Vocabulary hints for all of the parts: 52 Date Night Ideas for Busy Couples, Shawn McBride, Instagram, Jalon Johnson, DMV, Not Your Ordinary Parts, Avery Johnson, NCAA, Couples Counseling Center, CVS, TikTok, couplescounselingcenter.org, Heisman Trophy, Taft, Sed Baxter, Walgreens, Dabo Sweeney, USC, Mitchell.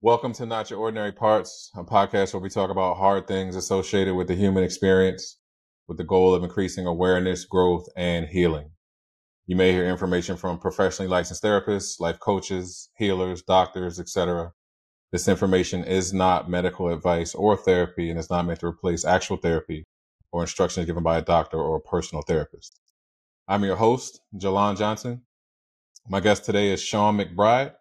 Welcome to Not Your Ordinary Parts, a podcast where we talk about hard things associated with the human experience with the goal of increasing awareness, growth, and healing. You may hear information from professionally licensed therapists, life coaches, healers, doctors, etc. This information is not medical advice or therapy and is not meant to replace actual therapy or instructions given by a doctor or a personal therapist. I'm your host, Jalon Johnson. My guest today is Shawn McBride.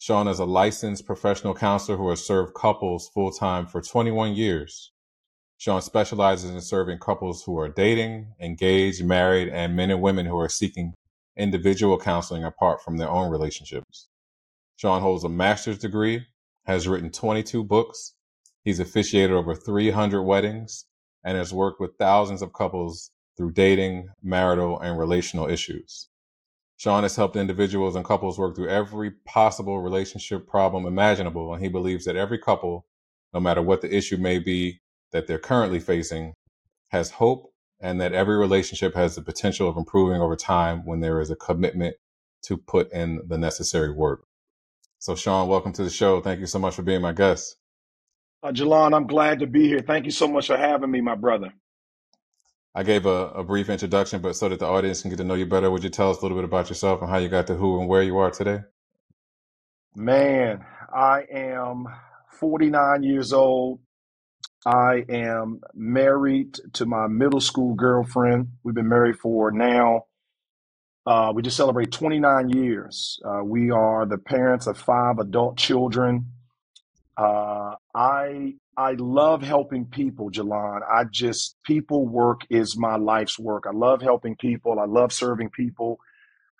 Shawn is a licensed professional counselor who has served couples full-time for 21 years. Shawn specializes in serving couples who are dating, engaged, married, and men and women who are seeking individual counseling apart from their own relationships. Shawn holds a master's degree, has written 22 books. He's officiated over 300 weddings and has worked with thousands of couples through dating, marital, and relational issues. Shawn has helped individuals and couples work through every possible relationship problem imaginable, and he believes that every couple, no matter what the issue may be that they're currently facing, has hope, and that every relationship has the potential of improving over time when there is a commitment to put in the necessary work. So, Shawn, welcome to the show. Thank you so much for being my guest. Jalon, I'm glad to be here. Thank you so much for having me, my brother. I gave a brief introduction, but so that the audience can get to know you better, would you tell us a little bit about yourself and how you got to who and where you are today? Man, I am 49 years old. I am married to my middle school girlfriend. We've been married for now, we just celebrate 29 years. We are the parents of 5 adult children. I love helping people, Jalon. People work is my life's work. I love helping people. I love serving people.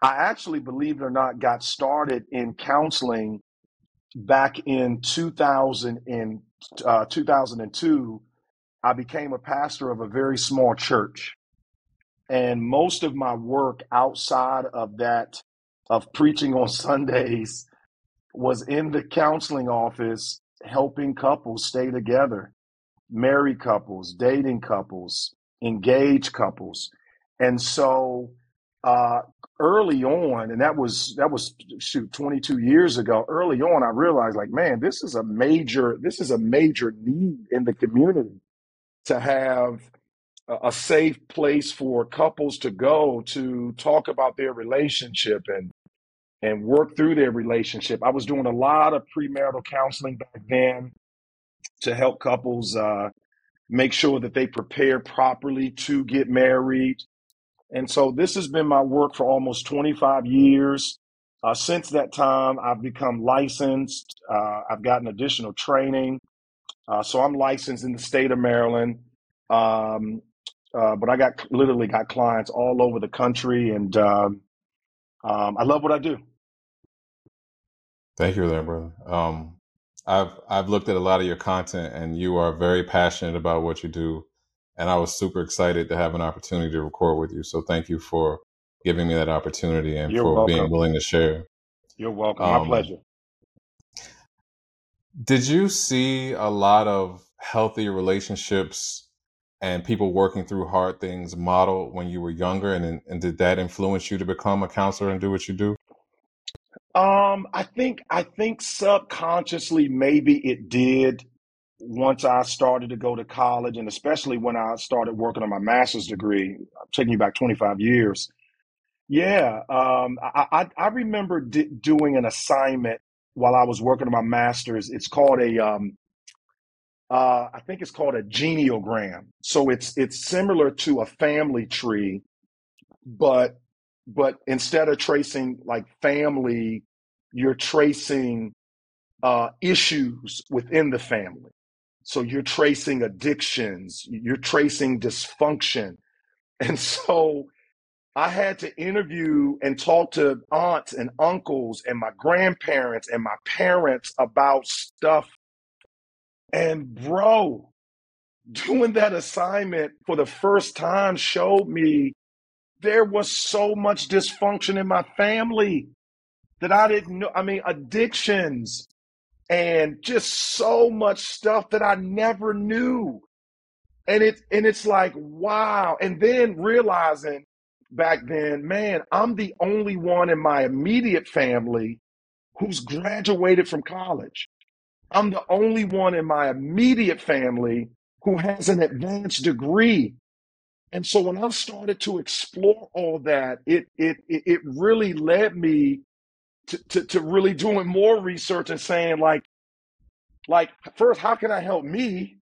I actually, believe it or not, got started in counseling back in 2002. I became a pastor of a very small church. And most of my work outside of that, of preaching on Sundays, was in the counseling office, helping couples stay together, married couples, dating couples, engaged couples. And so early on, and that was 22 years ago, early on, I realized, like, man, this is a major need in the community to have a safe place for couples to go to talk about their relationship and work through their relationship. I was doing a lot of premarital counseling back then to help couples make sure that they prepare properly to get married. And so this has been my work for almost 25 years. Since that time, I've become licensed. I've gotten additional training. So I'm licensed in the state of Maryland. But I literally got clients all over the country, and I love what I do. Thank you for that, brother. I've looked at a lot of your content, and you are very passionate about what you do. And I was super excited to have an opportunity to record with you. So thank you for giving me that opportunity and being willing to share. You're welcome. My pleasure. Did you see a lot of healthy relationships and people working through hard things modeled when you were younger? And did that influence you to become a counselor and do what you do? I think subconsciously, maybe it did. Once I started to go to college, and especially when I started working on my master's degree, taking you back 25 years. Yeah. I remember doing an assignment while I was working on my master's. It's called a genealogram. So it's similar to a family tree, but instead of tracing like family, you're tracing issues within the family. So you're tracing addictions, you're tracing dysfunction. And so I had to interview and talk to aunts and uncles and my grandparents and my parents about stuff. And bro, doing that assignment for the first time showed me there was so much dysfunction in my family that I didn't know. I mean, addictions, and just so much stuff that I never knew. And it's like, wow. And then realizing back then, man, I'm the only one in my immediate family who's graduated from college. I'm the only one in my immediate family who has an advanced degree. And so when I started to explore all that, it really led me to really doing more research and saying, like first, how can I help me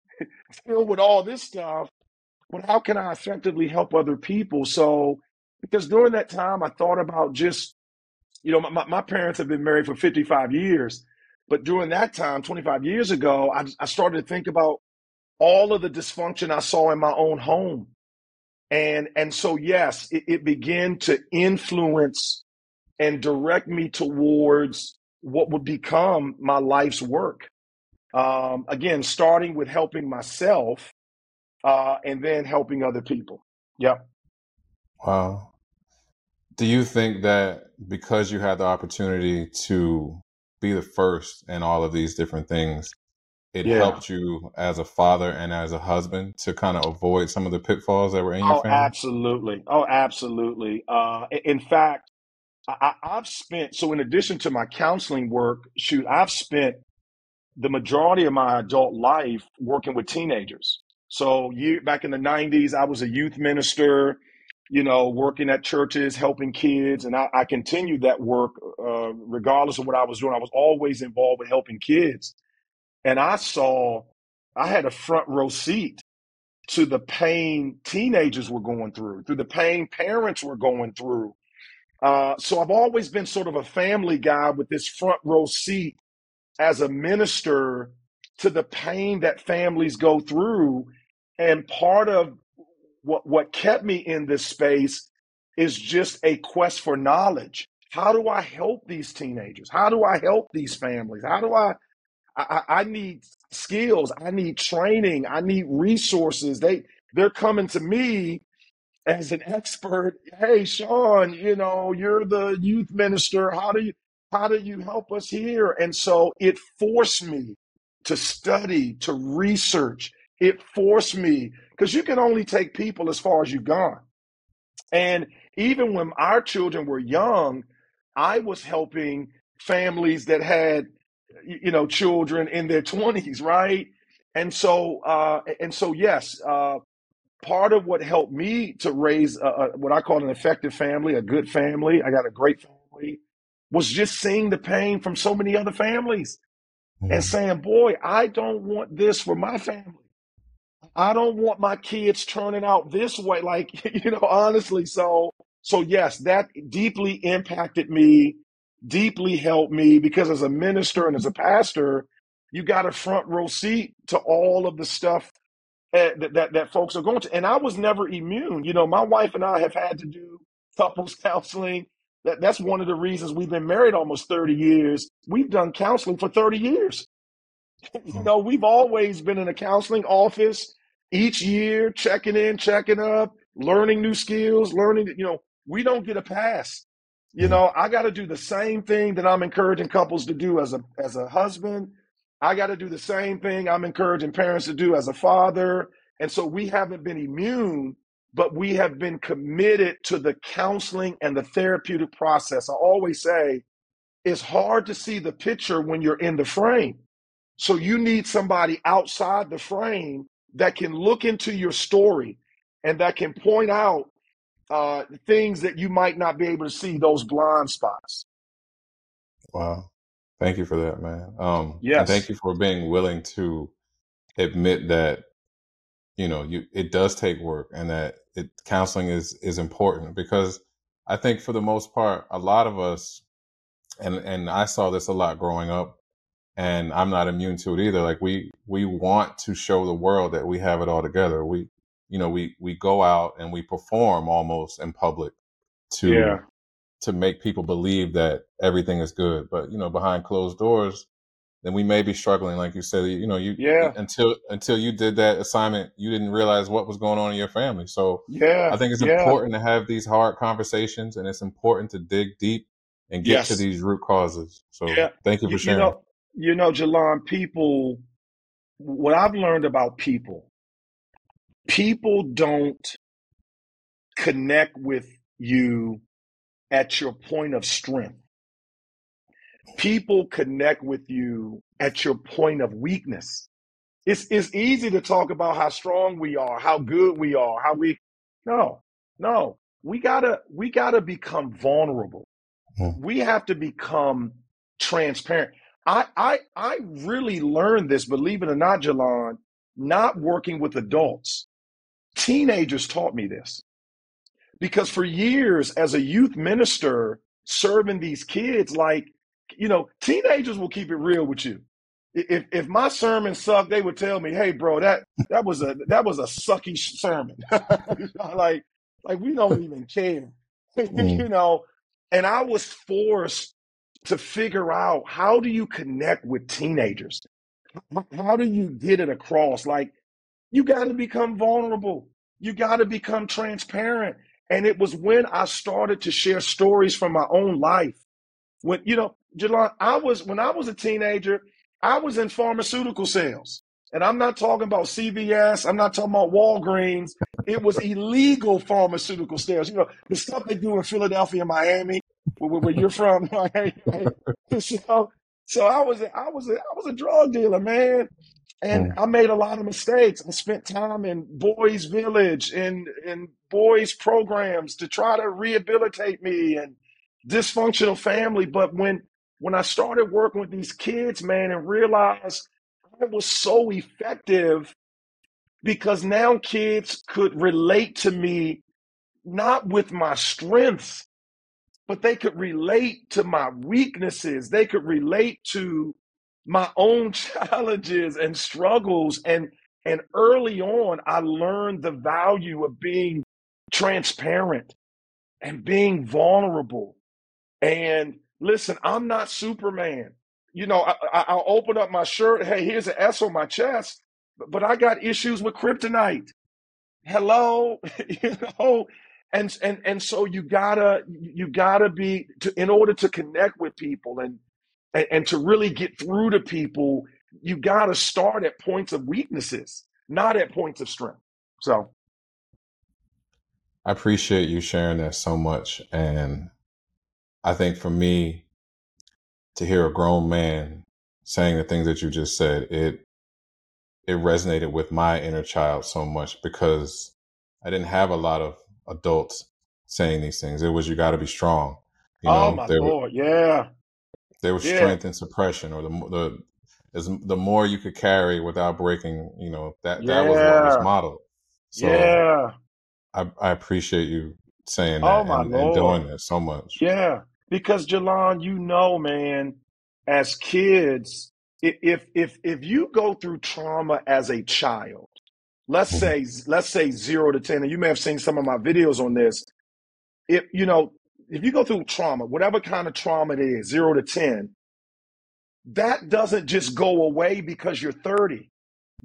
deal with all this stuff? But how can I effectively help other people? So, because during that time, I thought about just, you know, my parents have been married for 55 years. But during that time, 25 years ago, I started to think about all of the dysfunction I saw in my own home. And so, yes, it began to influence and direct me towards what would become my life's work. Again, starting with helping myself and then helping other people. Yep. Wow. Do you think that because you had the opportunity to be the first in all of these different things, it helped you as a father and as a husband to kind of avoid some of the pitfalls that were in your family? Absolutely. Oh, absolutely. In fact, I've spent, so in addition to my counseling work, I've spent the majority of my adult life working with teenagers. So back in the 90s, I was a youth minister, you know, working at churches, helping kids. And I continued that work regardless of what I was doing. I was always involved with helping kids. And I had a front row seat to the pain teenagers were going through the pain parents were going through. So I've always been sort of a family guy with this front row seat as a minister to the pain that families go through. And part of what kept me in this space is just a quest for knowledge. How do I help these teenagers? How do I help these families? How do I need skills. I need training. I need resources. They're coming to me as an expert. Hey, Shawn, you know, you're the youth minister. How do you help us here? And so it forced me to study, to research. It forced me, because you can only take people as far as you've gone. And even when our children were young, I was helping families that had, you know, children in their 20s, right? And so, yes, part of what helped me to raise what I call an effective family, a good family, I got a great family, was just seeing the pain from so many other families and saying, boy, I don't want this for my family. I don't want my kids turning out this way. Like, you know, honestly. So yes, that deeply impacted me, deeply helped me, because as a minister and as a pastor, you got a front row seat to all of the stuff that folks are going to. And I was never immune. You know, my wife and I have had to do couples counseling. That's one of the reasons we've been married almost 30 years. We've done counseling for 30 years. You know, we've always been in a counseling office each year, checking in, checking up, learning new skills, you know, we don't get a pass. You know, I got to do the same thing that I'm encouraging couples to do as a husband. I got to do the same thing I'm encouraging parents to do as a father. And so we haven't been immune, but we have been committed to the counseling and the therapeutic process. I always say it's hard to see the picture when you're in the frame. So you need somebody outside the frame that can look into your story and that can point out things that you might not be able to see, those blind spots. Wow. Thank you for that, man. Yes. And thank you for being willing to admit that, you know, it does take work and that counseling is important, because I think for the most part, a lot of us, and I saw this a lot growing up, and I'm not immune to it either. Like we want to show the world that we have it all together. We go out and we perform almost in public to make people believe that everything is good. But, you know, behind closed doors, then we may be struggling. Like you said, you know, until you did that assignment, you didn't realize what was going on in your family. So I think it's important to have these hard conversations, and it's important to dig deep and get to these root causes. So thank you for sharing. You know, Jalon, what I've learned about people don't connect with you at your point of strength. People connect with you at your point of weakness. It's easy to talk about how strong we are, how good we are, how we, no. We gotta become vulnerable. We have to become transparent. I really learned this, believe it or not, Jalon, not working with adults. Teenagers taught me this, because for years as a youth minister serving these kids, like, teenagers will keep it real with you. If my sermon sucked, they would tell me, "Hey, bro, that was a sucky sermon." like we don't even care, And I was forced to figure out, how do you connect with teenagers? How do you get it across? Like, you got to become vulnerable. You got to become transparent. And it was when I started to share stories from my own life. When, Jalon, when I was a teenager, I was in pharmaceutical sales. And I'm not talking about CVS. I'm not talking about Walgreens. It was illegal pharmaceutical sales. The stuff they do in Philadelphia and Miami, where you're from. So I was a drug dealer, man. And I made a lot of mistakes. I spent time in Boys Village and in boys programs to try to rehabilitate me, and dysfunctional family. But when I started working with these kids, man, and realized I was so effective, because now kids could relate to me, not with my strengths, but they could relate to my weaknesses. They could relate to my own challenges and struggles. And early on, I learned the value of being transparent and being vulnerable. And listen, I'm not Superman. I'll open up my shirt. Hey, here's an S on my chest, but I got issues with kryptonite. Hello, and so you gotta be, in order to connect with people and to really get through to people, you gotta start at points of weaknesses, not at points of strength. So I appreciate you sharing that so much. And I think for me, to hear a grown man saying the things that you just said, it resonated with my inner child so much, because I didn't have a lot of adults saying these things. It was, you got to be strong. Oh my Lord, yeah. There was strength in suppression, or the more you could carry without breaking. That was what was modeled. So yeah, I appreciate you saying that and doing that so much. Yeah. Because Jalon, man, as kids, if you go through trauma as a child, let's say 0 to 10, and you may have seen some of my videos on this. If you go through trauma, whatever kind of trauma it is, 0 to 10, that doesn't just go away because you're 30.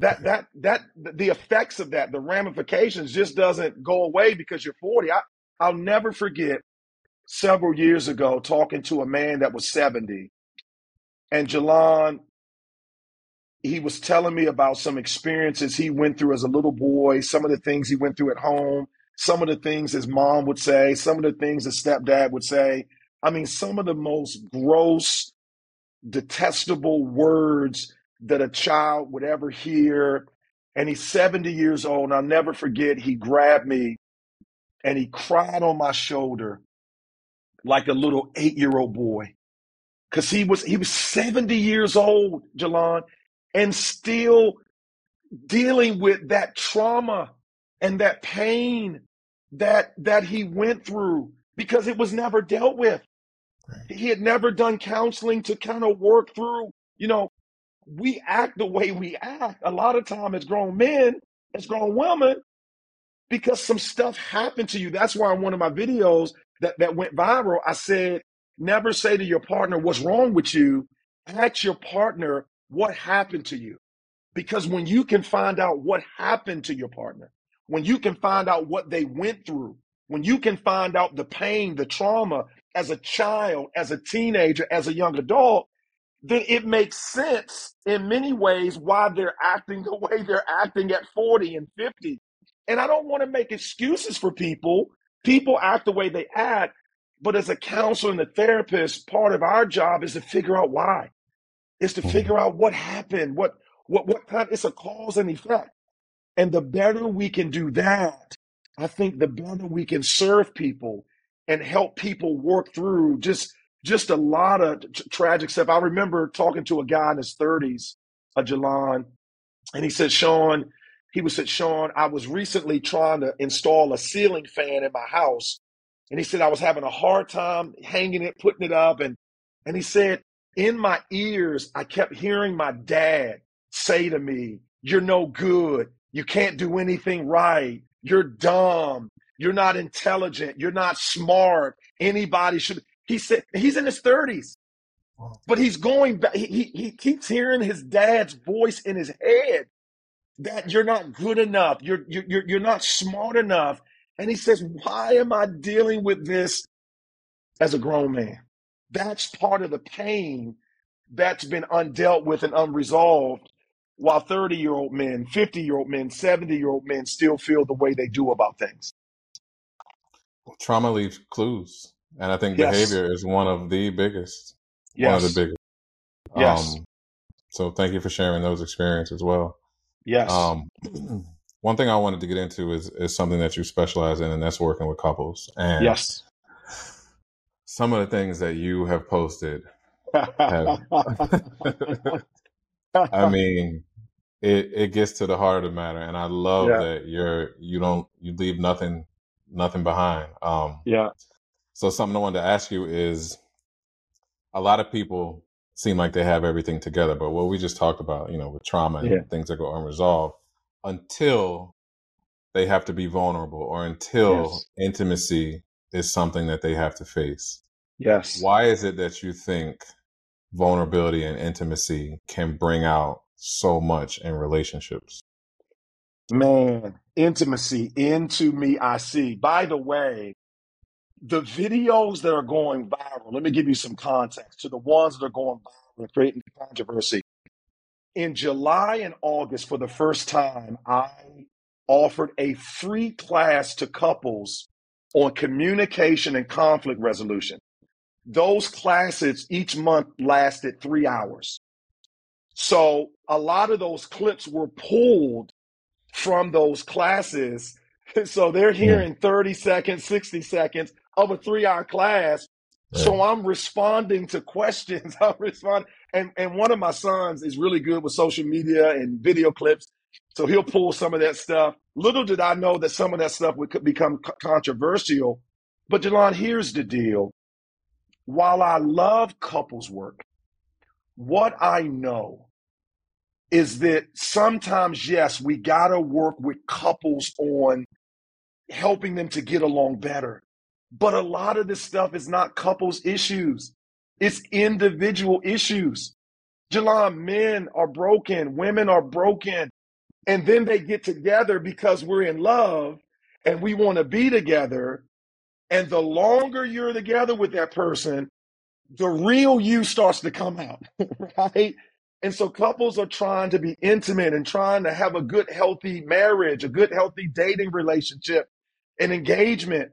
That the effects of that, the ramifications, just doesn't go away because you're 40. I'll never forget, several years ago, talking to a man that was 70, and Jalon, he was telling me about some experiences he went through as a little boy, some of the things he went through at home, some of the things his mom would say, some of the things his stepdad would say. I mean, some of the most gross, detestable words that a child would ever hear. And he's 70 years old, and I'll never forget, he grabbed me and he cried on my shoulder like a little 8-year-old boy, because he was 70 years old, Jalon, and still dealing with that trauma and that pain that he went through, because it was never dealt with. Right. He had never done counseling to kind of work through. We act the way we act a lot of time as grown men, as grown women, because some stuff happened to you. That's why in one of my videos that went viral, I said, never say to your partner, "What's wrong with you?" Ask your partner, "What happened to you?" Because when you can find out what happened to your partner, when you can find out what they went through, when you can find out the pain, the trauma, as a child, as a teenager, as a young adult, then it makes sense in many ways why they're acting the way they're acting at 40 and 50. And I don't want to make excuses for people. People act the way they act, But as a counselor and a therapist, part of our job is to figure out why. It's to figure out what happened, what kind. It's a cause and effect. And the better we can do that, I think the better we can serve people and help people work through just a lot of tragic stuff. I remember talking to a guy in his 30s, a Jalon, and he said, Shawn, I was recently trying to install a ceiling fan in my house. And he said, I was having a hard time hanging it, putting it up. And he said, in my ears, I kept hearing my dad say to me, you're no good. You can't do anything right. You're dumb. You're not intelligent. You're not smart. Anybody should. He said, he's in his 30s, but he's going back. He keeps hearing his dad's voice in his head that you're not good enough. You're not smart enough. And he says, why am I dealing with this as a grown man? That's part of the pain that's been undealt with and unresolved, while 30-year-old men, 50-year-old men, 70-year-old men still feel the way they do about things. Well, trauma leaves clues. And I think behavior is one of the biggest. Yes. One of the biggest. Yes. So thank you for sharing those experiences as well. Yes. One thing I wanted to get into is something that you specialize in, and that's working with couples. And yes, some of the things that you have posted have, I mean, it gets to the heart of the matter, and I love that you leave nothing behind. So something I wanted to ask you is, a lot of people seem like they have everything together, but what we just talked about, with trauma and things that go unresolved, until they have to be vulnerable, or until intimacy is something that they have to face. Yes. Why is it that you think vulnerability and intimacy can bring out so much in relationships? Man, intimacy, into me I see. By the way, the videos that are going viral, let me give you some context to the ones that are going viral and creating controversy. In July and August, for the first time, I offered a free class to couples on communication and conflict resolution. Those classes each month lasted 3 hours. So a lot of those clips were pulled from those classes. So they're hearing 30 seconds, 60 seconds of a 3-hour class. Yeah. So I'm responding to questions. I'm responding. And one of my sons is really good with social media and video clips. So he'll pull some of that stuff. Little did I know that some of that stuff could become controversial. But Jalon, here's the deal. While I love couples work, what I know is that sometimes, yes, we got to work with couples on helping them to get along better. But a lot of this stuff is not couples' issues. It's individual issues. Jalon, men are broken. Women are broken. And then they get together because we're in love and we want to be together. And the longer you're together with that person, the real you starts to come out, right? And so couples are trying to be intimate and trying to have a good, healthy marriage, a good, healthy dating relationship and engagement.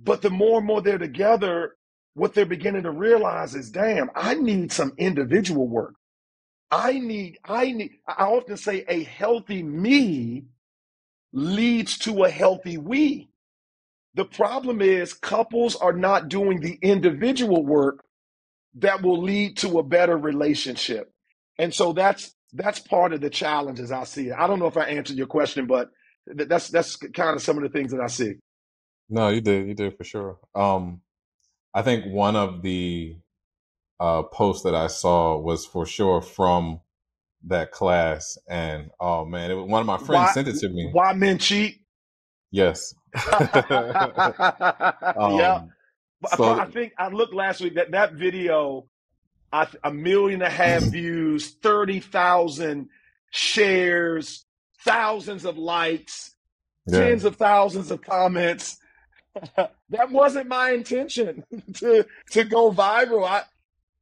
But the more and more they're together, what they're beginning to realize is, damn, I need some individual work. I often say a healthy me leads to a healthy we. The problem is couples are not doing the individual work that will lead to a better relationship. And so that's part of the challenge as I see it. I don't know if I answered your question, but that's kind of some of the things that I see. No, you did for sure. I think one of the posts that I saw was for sure from that class, and oh man, it was, one of my friends sent it to me. Why men cheat? Yes. Yeah. So, I think I looked last week that video, 1.5 million views, 30,000 shares, thousands of likes. Yeah. Tens of thousands of comments. That wasn't my intention to go viral.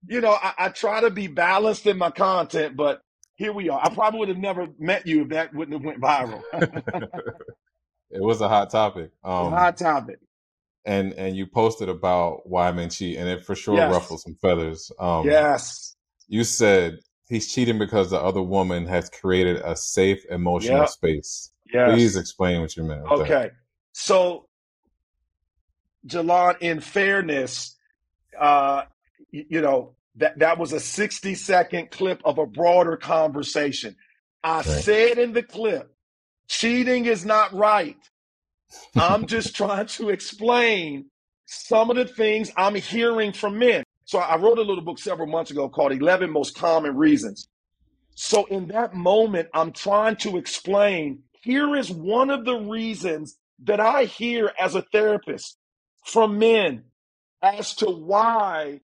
I try to be balanced in my content, but here we are. I probably would have never met you if that wouldn't have went viral. It was a hot topic. and you posted about why men cheat, and it for sure ruffled some feathers. Yes. You said he's cheating because the other woman has created a safe emotional space. Yes. Please explain what you meant. Okay. So, Jalon, in fairness, you know, that was a 60-second clip of a broader conversation. I said in the clip, cheating is not right. I'm just trying to explain some of the things I'm hearing from men. So I wrote a little book several months ago called 11 Most Common Reasons. So in that moment, I'm trying to explain, here is one of the reasons that I hear as a therapist from men as to why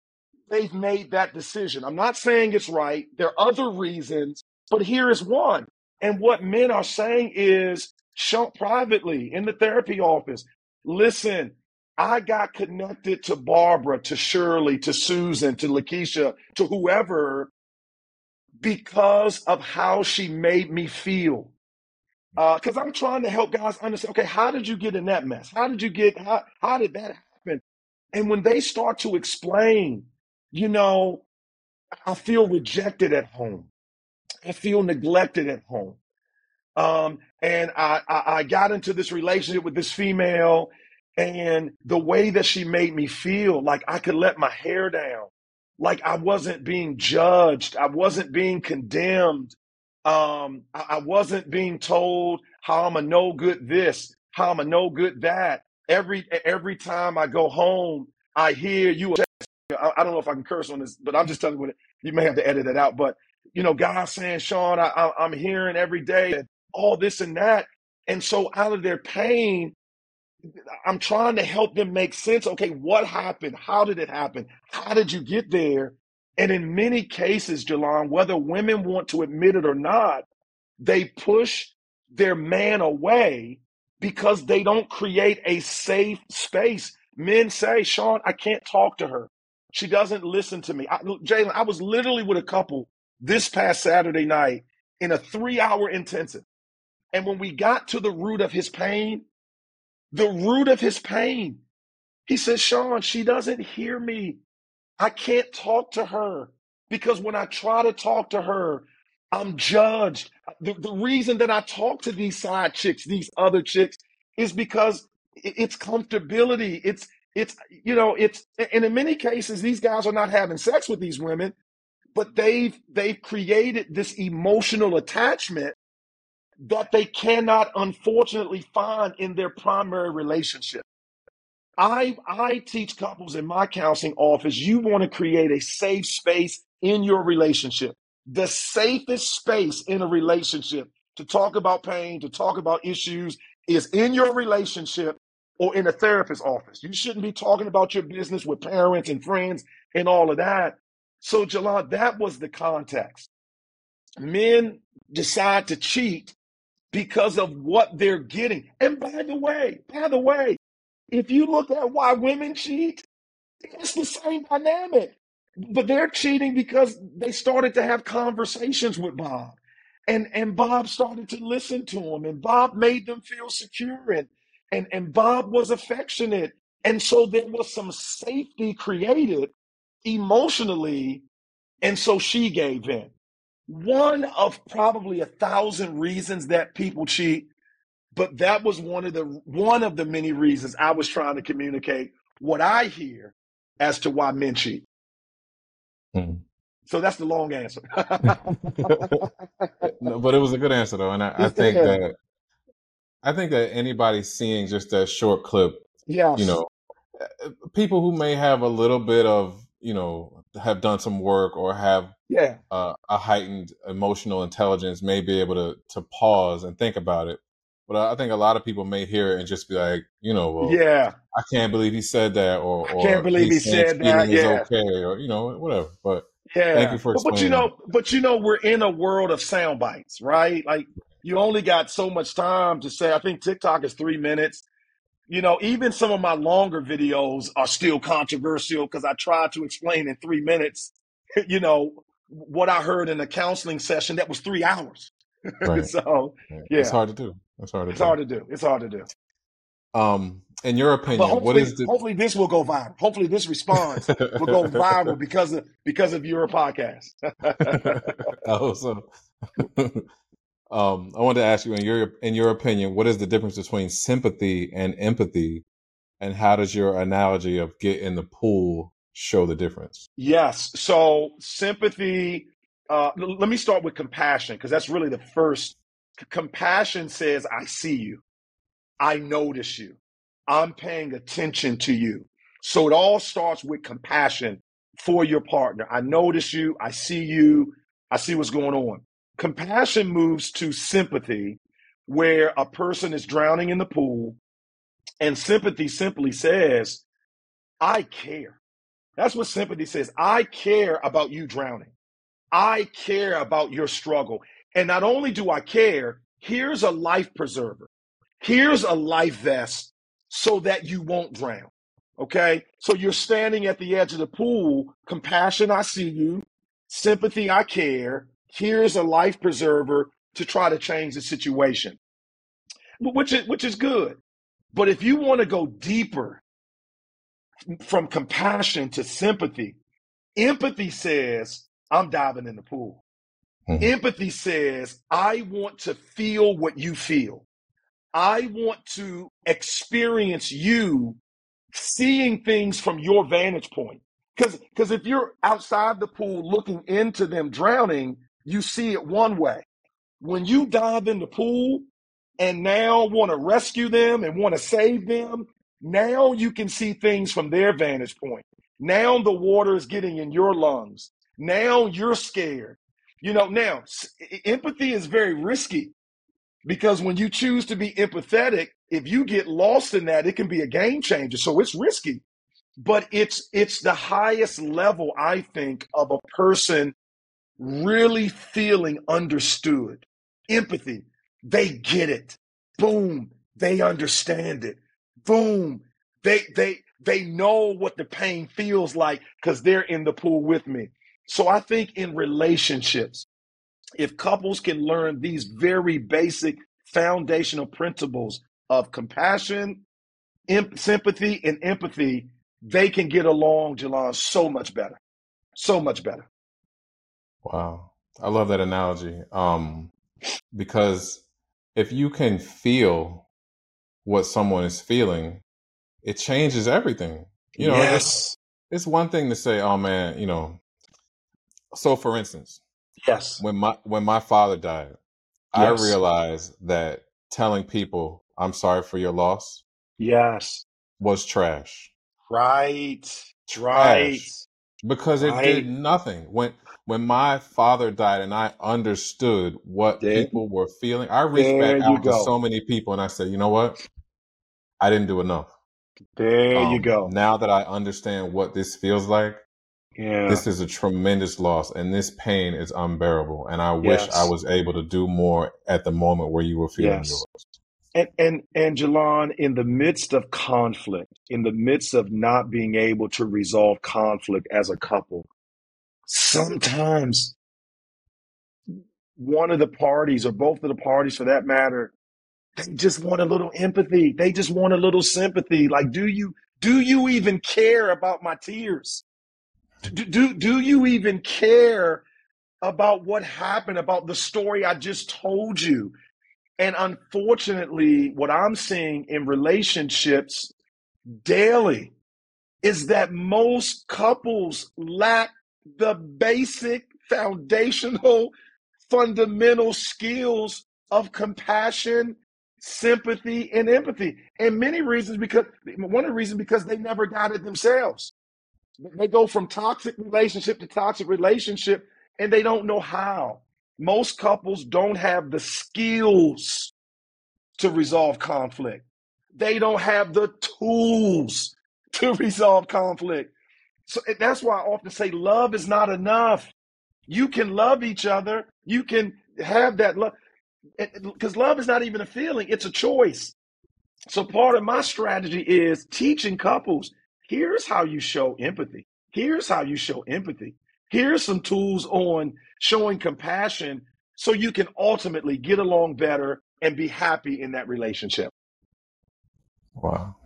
they've made that decision. I'm not saying it's right. There are other reasons, but here is one. And what men are saying is, show privately in the therapy office, listen, I got connected to Barbara, to Shirley, to Susan, to Lakeisha, to whoever, because of how she made me feel. Because I'm trying to help guys understand, okay, how did you get in that mess? How did that happen? And when they start to explain, you know, I feel rejected at home. I feel neglected at home. And I got into this relationship with this female, and the way that she made me feel, like I could let my hair down, like I wasn't being judged, I wasn't being condemned, I wasn't being told how I'm a no good this, how I'm a no good that. Every time I go home, I hear you. I don't know if I can curse on this, but I'm just telling you, you may have to edit it out. But you know, guys saying, Shawn, I'm hearing every day and all this and that. And so out of their pain, I'm trying to help them make sense. Okay, what happened? How did it happen? How did you get there? And in many cases, Jalon, whether women want to admit it or not, they push their man away because they don't create a safe space. Men say, Shawn, I can't talk to her. She doesn't listen to me. Jalen, I was literally with a couple this past Saturday night in a 3-hour intensive. And when we got to the root of his pain, he says, Shawn, she doesn't hear me. I can't talk to her because when I try to talk to her, I'm judged. The reason that I talk to these side chicks, these other chicks, is because it's comfortability. It's, and in many cases, these guys are not having sex with these women, but they've created this emotional attachment that they cannot, unfortunately, find in their primary relationship. I teach couples in my counseling office, you want to create a safe space in your relationship. The safest space in a relationship to talk about pain, to talk about issues is in your relationship or in a therapist's office. You shouldn't be talking about your business with parents and friends and all of that. So, Jalon, that was the context. Men decide to cheat because of what they're getting. And by the way, if you look at why women cheat, it's the same dynamic. But they're cheating because they started to have conversations with Bob. And Bob started to listen to him. And Bob made them feel secure. And Bob was affectionate. And so there was some safety created emotionally. And so she gave in. One of probably 1,000 reasons that people cheat, but that was one of the many reasons I was trying to communicate what I hear as to why men cheat. Mm. So that's the long answer. No, but it was a good answer though, and I think that anybody seeing just that short clip, you know, people who may have a little bit of, you know, have done some work or have a heightened emotional intelligence may be able to pause and think about it. But I think a lot of people may hear it and just be like, you know, well, I can't believe he said that, or I can't believe he said that. Is okay, or, you know, whatever. But thank you for explaining. But you know, we're in a world of sound bites, right? Like you only got so much time to say. I think TikTok is 3 minutes. You know, even some of my longer videos are still controversial because I tried to explain in 3 minutes, you know, what I heard in a counseling session that was 3 hours. Right. So, It's hard to do. It's hard to do. In your opinion, what is the... Hopefully this will go viral. Hopefully this response will go viral because of your podcast. Awesome. I wanted to ask you, in your opinion, what is the difference between sympathy and empathy, and how does your analogy of get in the pool show the difference? Yes. So sympathy. Let me start with compassion, because that's really the first. Compassion says, I see you. I notice you. I'm paying attention to you. So it all starts with compassion for your partner. I notice you. I see you. I see what's going on. Compassion moves to sympathy, where a person is drowning in the pool, and sympathy simply says, I care. That's what sympathy says. I care about you drowning. I care about your struggle. And not only do I care, here's a life preserver. Here's a life vest, so that you won't drown, okay? So you're standing at the edge of the pool. Compassion, I see you. Sympathy, I care. Here's a life preserver to try to change the situation, which is good. But if you want to go deeper from compassion to sympathy, empathy says, I'm diving in the pool. Mm-hmm. Empathy says, I want to feel what you feel. I want to experience you seeing things from your vantage point. Because if you're outside the pool looking into them drowning, you see it one way. When you dive in the pool and now want to rescue them and want to save them, now you can see things from their vantage point. Now the water is getting in your lungs. Now you're scared. Now empathy is very risky. Because when you choose to be empathetic, if you get lost in that, it can be a game changer. So it's risky, but it's the highest level, I think, of a person really feeling understood. Empathy, they get it. Boom, they understand it. Boom, they know what the pain feels like because they're in the pool with me. So I think in relationships, if couples can learn these very basic foundational principles of compassion, sympathy, and empathy, they can get along, Jalon, so much better. So much better. Wow. I love that analogy. Because if you can feel what someone is feeling, it changes everything. Yes. It's one thing to say, oh man, so for instance, yes. When my father died, yes. I realized that telling people I'm sorry for your loss, yes, was trash. Right. Because it did nothing. When my father died and I understood what people were feeling, I reached back out to so many people and I said, you know what? I didn't do enough. There you go. Now that I understand what this feels like, yeah. This is a tremendous loss, and this pain is unbearable. And I wish I was able to do more at the moment where you were feeling yours. And Jalon, in the midst of conflict, in the midst of not being able to resolve conflict as a couple, sometimes one of the parties, or both of the parties for that matter, they just want a little empathy. They just want a little sympathy. Like, do you even care about my tears? Do you even care about what happened, about the story I just told you? And unfortunately, what I'm seeing in relationships daily is that most couples lack the basic foundational, fundamental skills of compassion, sympathy, and empathy. And one of the reasons because they never got it themselves. They go from toxic relationship to toxic relationship, and they don't know how. Most couples don't have the skills to resolve conflict. They don't have the tools to resolve conflict. So that's why I often say love is not enough. You can love each other. You can have that love. Because love is not even a feeling. It's a choice. So part of my strategy is teaching couples, here's how you show empathy. Here's how you show empathy. Here's some tools on showing compassion so you can ultimately get along better and be happy in that relationship. Wow.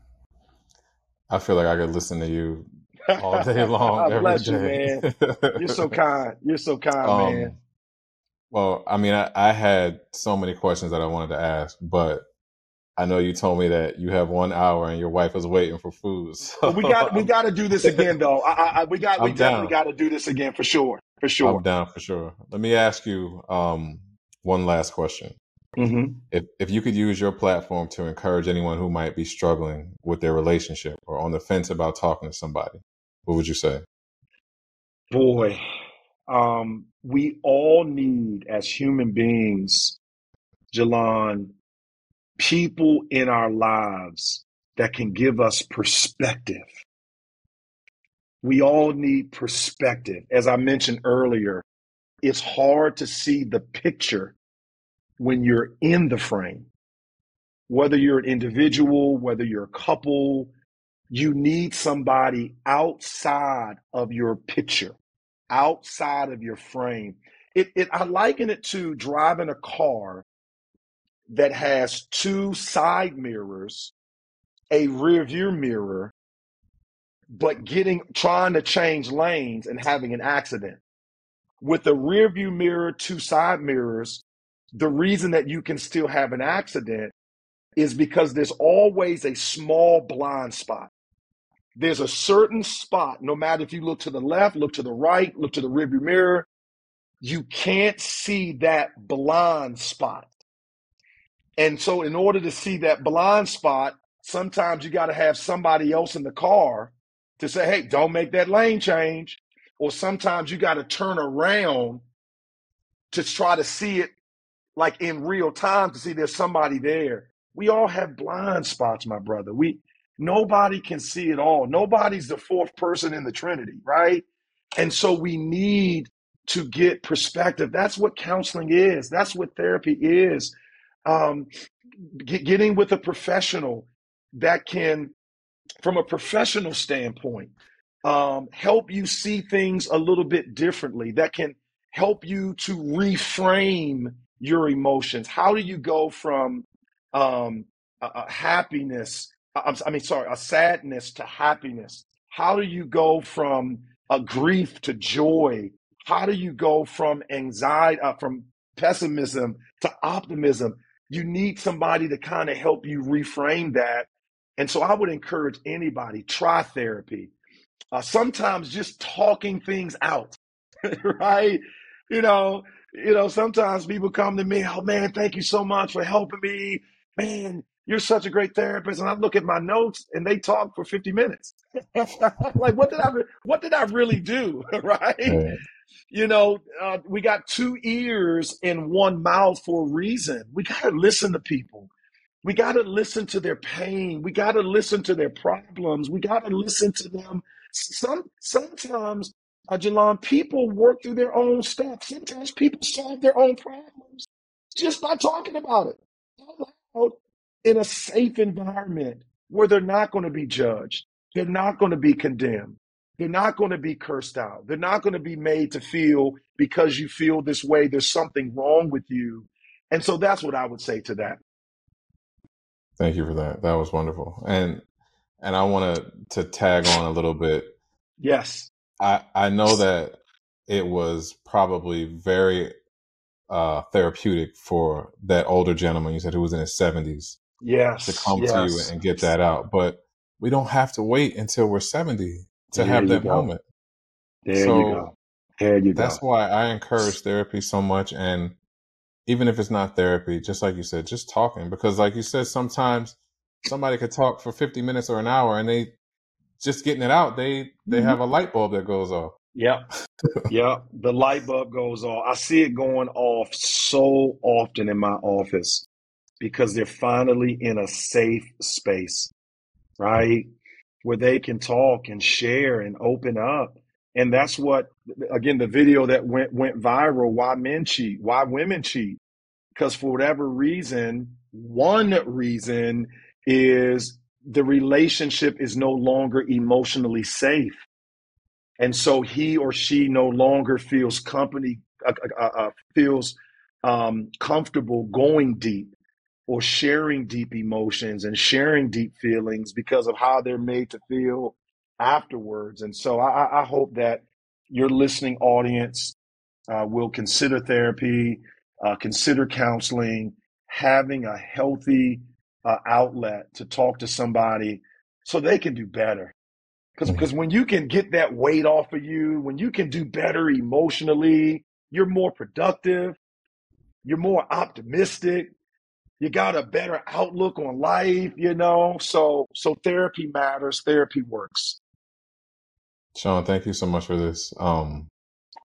I feel like I could listen to you all day long. God bless you, man. You're so kind. You're so kind, man. Well, I mean, I had so many questions that I wanted to ask, but I know you told me that you have 1 hour and your wife is waiting for food. So. We got to do this again, though. We definitely got to do this again for sure. For sure. I'm down for sure. Let me ask you one last question. Mm-hmm. If you could use your platform to encourage anyone who might be struggling with their relationship or on the fence about talking to somebody, what would you say? Boy, we all need, as human beings, Jalon, people in our lives that can give us perspective. We all need perspective. As I mentioned earlier, it's hard to see the picture when you're in the frame. Whether you're an individual, whether you're a couple, you need somebody outside of your picture, outside of your frame. I liken it to driving a car that has two side mirrors, a rear view mirror, but trying to change lanes and having an accident. With the rear view mirror, two side mirrors, the reason that you can still have an accident is because there's always a small blind spot. There's a certain spot, no matter if you look to the left, look to the right, look to the rearview mirror, you can't see that blind spot. And so in order to see that blind spot, sometimes you got to have somebody else in the car to say, hey, don't make that lane change. Or sometimes you got to turn around to try to see it like in real time to see there's somebody there. We all have blind spots, my brother. Nobody can see it all. Nobody's the fourth person in the Trinity, right? And so we need to get perspective. That's what counseling is. That's what therapy is. Getting with a professional that can, from a professional standpoint, help you see things a little bit differently, that can help you to reframe your emotions. How do you go from a sadness to happiness? How do you go from a grief to joy? How do you go from anxiety, from pessimism to optimism? You need somebody to kind of help you reframe that. And so I would encourage anybody, try therapy. Sometimes just talking things out, right? You know, sometimes people come to me, oh, man, thank you so much for helping me. Man, you're such a great therapist. And I look at my notes and they talk for 50 minutes. Like, what did I really do, right? Yeah. You know, we got two ears and one mouth for a reason. We got to listen to people. We got to listen to their pain. We got to listen to their problems. We got to listen to them. Sometimes... Jalon, people work through their own stuff. Sometimes people solve their own problems just by talking about it in a safe environment where they're not going to be judged. They're not going to be condemned. They're not going to be cursed out. They're not going to be made to feel because you feel this way, there's something wrong with you. And so that's what I would say to that. Thank you for that. That was wonderful. And I want to tag on a little bit. Yes. I know that it was probably very therapeutic for that older gentleman you said who was in his 70s to come to you and get that out. But we don't have to wait until we're 70 to have that moment. There you go. That's why I encourage therapy so much. And even if it's not therapy, just like you said, just talking. Because like you said, sometimes somebody could talk for 50 minutes or an hour and they just getting it out, they have a light bulb that goes off. Yep. The light bulb goes off. I see it going off so often in my office because they're finally in a safe space, right? Where they can talk and share and open up. And that's what, again, the video that went viral, why men cheat, why women cheat. Because for whatever reason, one reason is the relationship is no longer emotionally safe. And so he or she no longer feels comfortable going deep. or sharing deep emotions and sharing deep feelings because of how they're made to feel afterwards. And so I hope that your listening audience will consider therapy, consider counseling, having a healthy outlet to talk to somebody so they can do better. Because when you can get that weight off of you, when you can do better emotionally, you're more productive, you're more optimistic, you got a better outlook on life, you know? So therapy matters, therapy works. Shawn, thank you so much for this.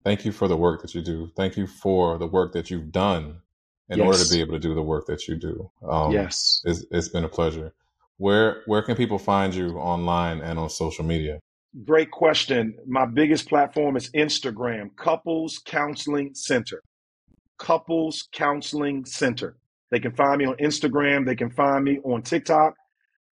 Thank you for the work that you do. Thank you for the work that you've done in order to be able to do the work that you do. It's been a pleasure. Where can people find you online and on social media? Great question. My biggest platform is Instagram, Couples Counseling Center. Couples Counseling Center. They can find me on Instagram. They can find me on TikTok.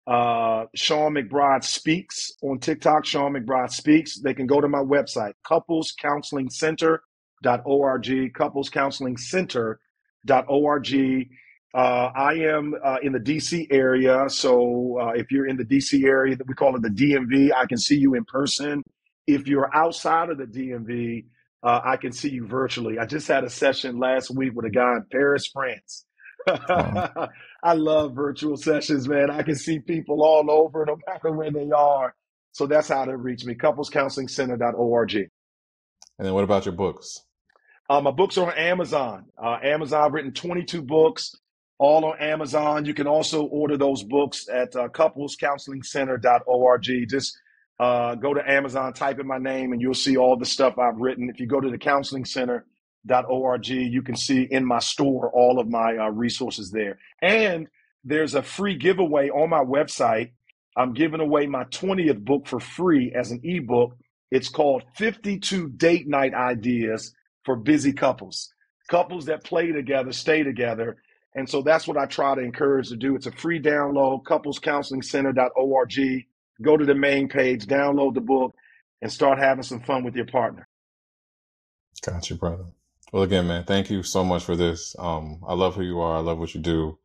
Shawn McBride Speaks on TikTok. Shawn McBride Speaks. They can go to my website, couplescounselingcenter.org, couplescounselingcenter.org. I am in the DC area. So if you're in the DC area, we call it the DMV, I can see you in person. If you're outside of the DMV, I can see you virtually. I just had a session last week with a guy in Paris, France. Wow. I love virtual sessions, man. I can see people all over, no matter where they are. So that's how to reach me, couplescounselingcenter.org. And then what about your books? My books are on Amazon. Amazon, I've written 22 books. All on Amazon. You can also order those books at couplescounselingcenter.org. Just go to Amazon, type in my name, and you'll see all the stuff I've written. If you go to the counselingcenter.org, you can see in my store all of my resources there. And there's a free giveaway on my website. I'm giving away my 20th book for free as an ebook. It's called 52 Date Night Ideas for Busy Couples. Couples that play together, stay together. And so that's what I try to encourage to do. It's a free download, couplescounselingcenter.org. Go to the main page, download the book, and start having some fun with your partner. Gotcha, brother. Well, again, man, thank you so much for this. I love who you are. I love what you do.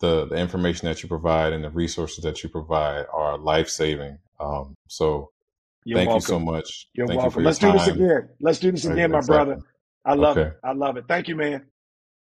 The information that you provide and the resources that you provide are life-saving. So thank you so much. You're welcome. Let's do this again, my brother. I love it. I love it. Thank you, man.